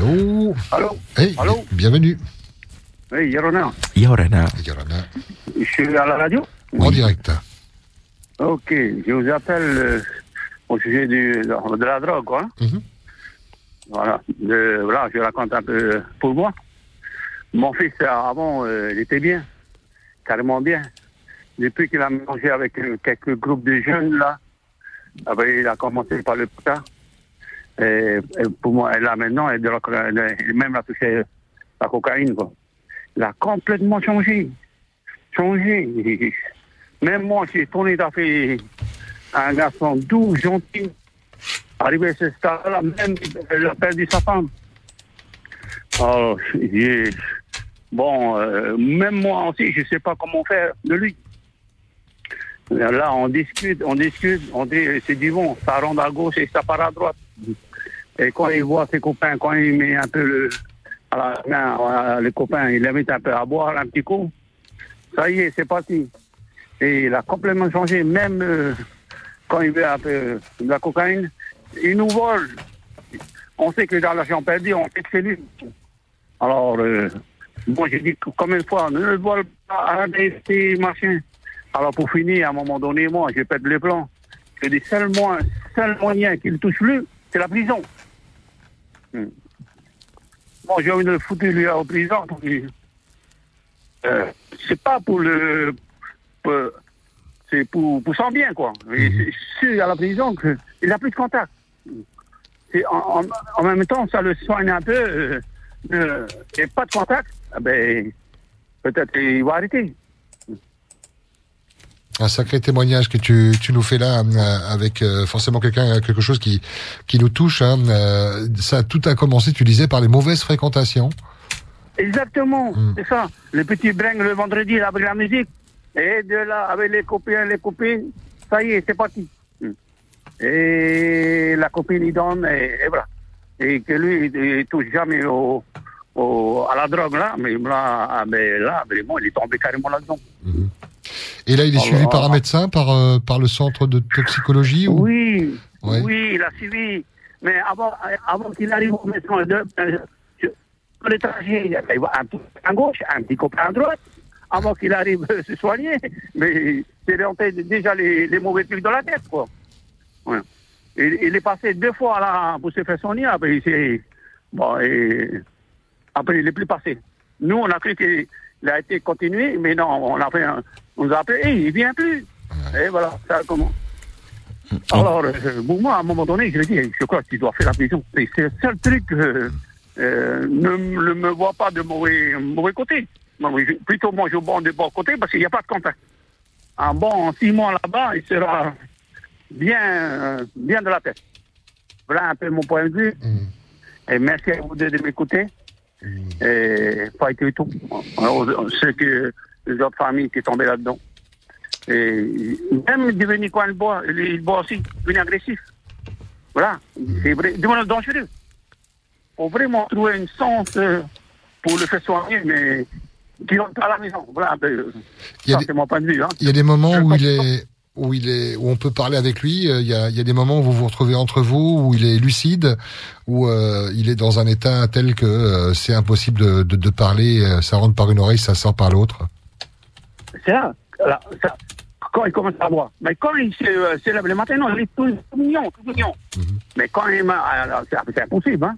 Allô. Allô. Hey, allô. Bienvenue. Oui, Yarona. Yarona. Yarona. Je suis à la radio. Oui. En direct. Ok, je vous appelle au sujet de la drogue, quoi. Mm-hmm. Voilà. Voilà, je raconte un peu pour moi. Mon fils, avant, il était bien. Carrément bien. Depuis qu'il a mélangé avec quelques groupes de jeunes, là, après, il a commencé par le putain. Et pour moi, là, maintenant, même a touché la cocaïne, quoi. Il a complètement changé. Changé. Même moi, j'ai tourné d'affaire un garçon doux, gentil. Arrivé à ce stade-là, même, il a perdu sa femme. Alors, bon, même moi aussi, je ne sais pas comment faire de lui. Là, on discute, on dit, c'est du bon, ça rentre à gauche et ça part à droite. Et quand il voit ses copains, quand il met un peu les copains, il les met un peu à boire, un petit coup, ça y est, c'est parti. Et il a complètement changé, même quand il veut un peu de la cocaïne, il nous vole. On sait que dans l'argent perdu, on sait que c'est lui. Alors, moi, j'ai dit combien de fois, ne le vole pas, arrête ces machins. Alors, pour finir, à un moment donné, moi, je pète les plans. Je dis, seul moyen qu'il touche plus, c'est la prison. Moi, j'ai envie de le foutre, lui, en prison. C'est pas pour le... c'est pour son bien, quoi. C'est à la prison qu'il n'a plus de contact. Et en même temps, ça le soigne un peu. Et pas de contact, ben, peut-être qu'il va arrêter. Un sacré témoignage que tu nous fais là, avec forcément quelque chose qui nous touche. Hein. Ça, tout a commencé, tu disais, par les mauvaises fréquentations. Exactement, c'est ça. Le petit bringue le vendredi, là, avec la musique, et de là, avec les copains, les copines, ça y est, c'est parti. Et la copine, il donne, et voilà. Et que lui, il touche jamais à la drogue, là, mais là, vraiment, il est tombé carrément là-dedans. Mmh. Et là, il est suivi par un médecin, par le centre de toxicologie ou... Oui, ouais. Oui, il a suivi. Mais avant qu'il arrive au médecin, le trajet, il y a un petit à gauche, un petit copain à droite. Avant qu'il arrive à se soigner, mais c'est rentré déjà les mauvais trucs dans la tête, quoi. Ouais. Il est passé 2 fois là pour se faire soigner, après il n'est plus passé. Nous, on a cru qu'il a été continué, mais non, on nous a appelé, et il ne vient plus. Et voilà, ça commence. Alors, pour moi, à un moment donné, je lui ai dit, je crois que tu dois faire la prison. C'est le seul truc, ne me vois pas de mauvais côté. Non, plutôt, moi, je bande de bon côté parce qu'il n'y a pas de contact. En 6 mois là-bas, il sera... Bien de la tête. Voilà un peu mon point de vue. Et merci à vous deux de m'écouter. Et pas que tout. Ceux que les autres familles qui tombaient là-dedans. Et même devenu quand il boit aussi, devenu agressif. Voilà. C'est devenu dangereux. Faut vraiment trouver une sens pour le faire soigner, mais qui rentre à la maison. Voilà un peu. Ça, c'est mon point de vue. Hein. Il y a des moments où on peut parler avec lui. Il y a des moments où vous vous retrouvez entre vous, où il est lucide, où il est dans un état tel que c'est impossible de parler. Ça rentre par une oreille, ça sort par l'autre. C'est là, quand il commence à boire. Mais quand il se lève le matin, non, il est tout mignon. Mm-hmm. Mais quand il m'a... C'est impossible, hein.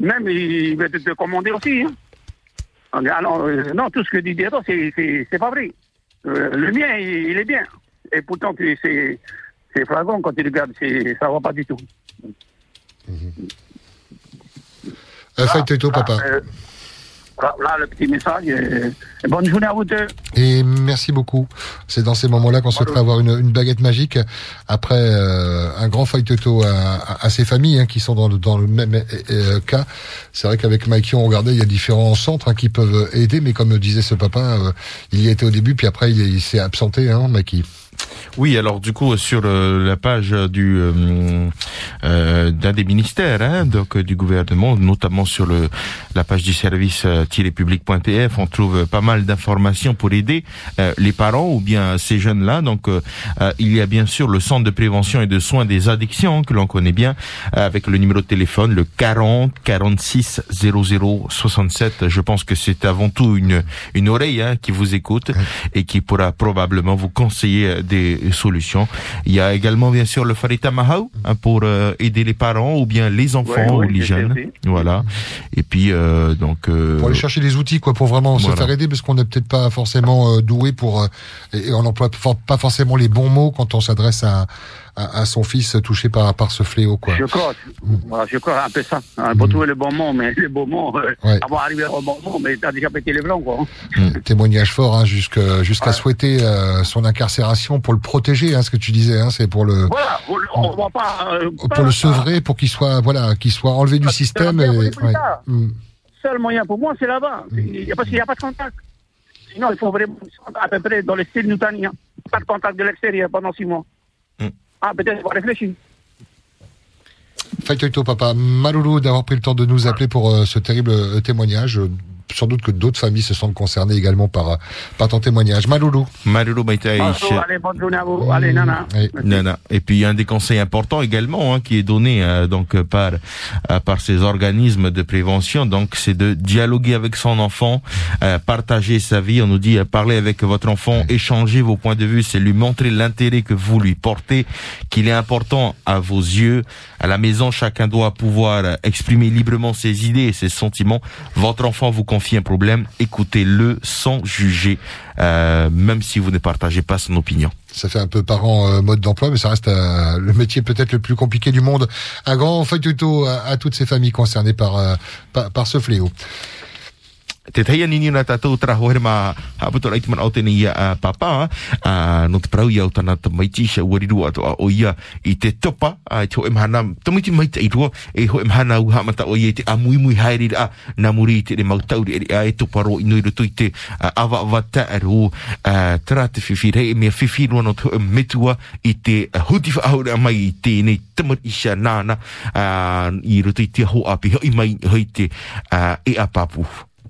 Même, il veut te commander aussi, hein. Alors, non, tout ce que dit Diderot, c'est pas vrai. Le mien, il est bien. Et pourtant, c'est flagrant quand il regarde, ça ne va pas du tout. Faites tout, papa. Là, le petit message. Bonne journée à vous deux. Et merci beaucoup. C'est dans ces moments-là qu'on souhaiterait avoir une baguette magique après un grand feuilleton à ces familles, hein, qui sont dans le même cas. C'est vrai qu'avec Mikey, on regardait, il y a différents centres, hein, qui peuvent aider, mais comme disait ce papa, il y était au début, puis après il s'est absenté, hein, Mikey. Oui, alors du coup sur la page du d'un des ministères, hein, donc du gouvernement, notamment sur la page du service-public.fr, on trouve pas mal d'informations pour aider les parents ou bien ces jeunes-là. Donc il y a bien sûr le centre de prévention et de soins des addictions que l'on connaît bien, avec le numéro de téléphone le 40 46 00 67. Je pense que c'est avant tout une oreille, hein, qui vous écoute et qui pourra probablement vous conseiller des solutions. Il y a également bien sûr le Farita Mahou, hein, pour aider les parents ou bien les enfants ou les jeunes. Voilà. Et puis pour aller chercher des outils quoi, pour vraiment se faire aider, parce qu'on n'est peut-être pas forcément doué pour et on n'emploie pas forcément les bons mots quand on s'adresse à son fils touché par ce fléau quoi. Je crois un peu ça. On peut trouver le bon mot, mais le bon mot avoir arrivé au bon mot, mais t'as déjà pété les blancs quoi. Témoignage fort, hein, jusqu'à souhaiter son incarcération pour le protéger, hein, ce que tu disais, hein, c'est pour le le sevrer, pour qu'il soit enlevé du système. Seul moyen pour moi c'est là-bas, parce qu'il n'y a pas de contact. Sinon il faut vraiment à peu près dans le style newtonien, pas de contact de l'extérieur pendant 6 mois. Ah, peut-être, on va réfléchir. Faitoito, papa, Maloulou, d'avoir pris le temps de nous appeler pour ce terrible témoignage. Sans doute que d'autres familles se sentent concernées également par ton témoignage. Maloulou, allez, bonne journée à vous. Allez, nana. Nana. Et puis, il y a un des conseils importants également, hein, qui est donné, donc, par ces organismes de prévention. Donc, c'est de dialoguer avec son enfant, partager sa vie. On nous dit, parler avec votre enfant, échanger vos points de vue. C'est lui montrer l'intérêt que vous lui portez, qu'il est important à vos yeux. À la maison, chacun doit pouvoir exprimer librement ses idées et ses sentiments. Votre enfant vous confie un problème, écoutez-le sans juger, même si vous ne partagez pas son opinion. Ça fait un peu parent mode d'emploi, mais ça reste le métier peut-être le plus compliqué du monde. Un grand feuilleton à toutes ces familles concernées par ce fléau.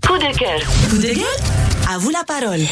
Coup de cœur. À vous la parole.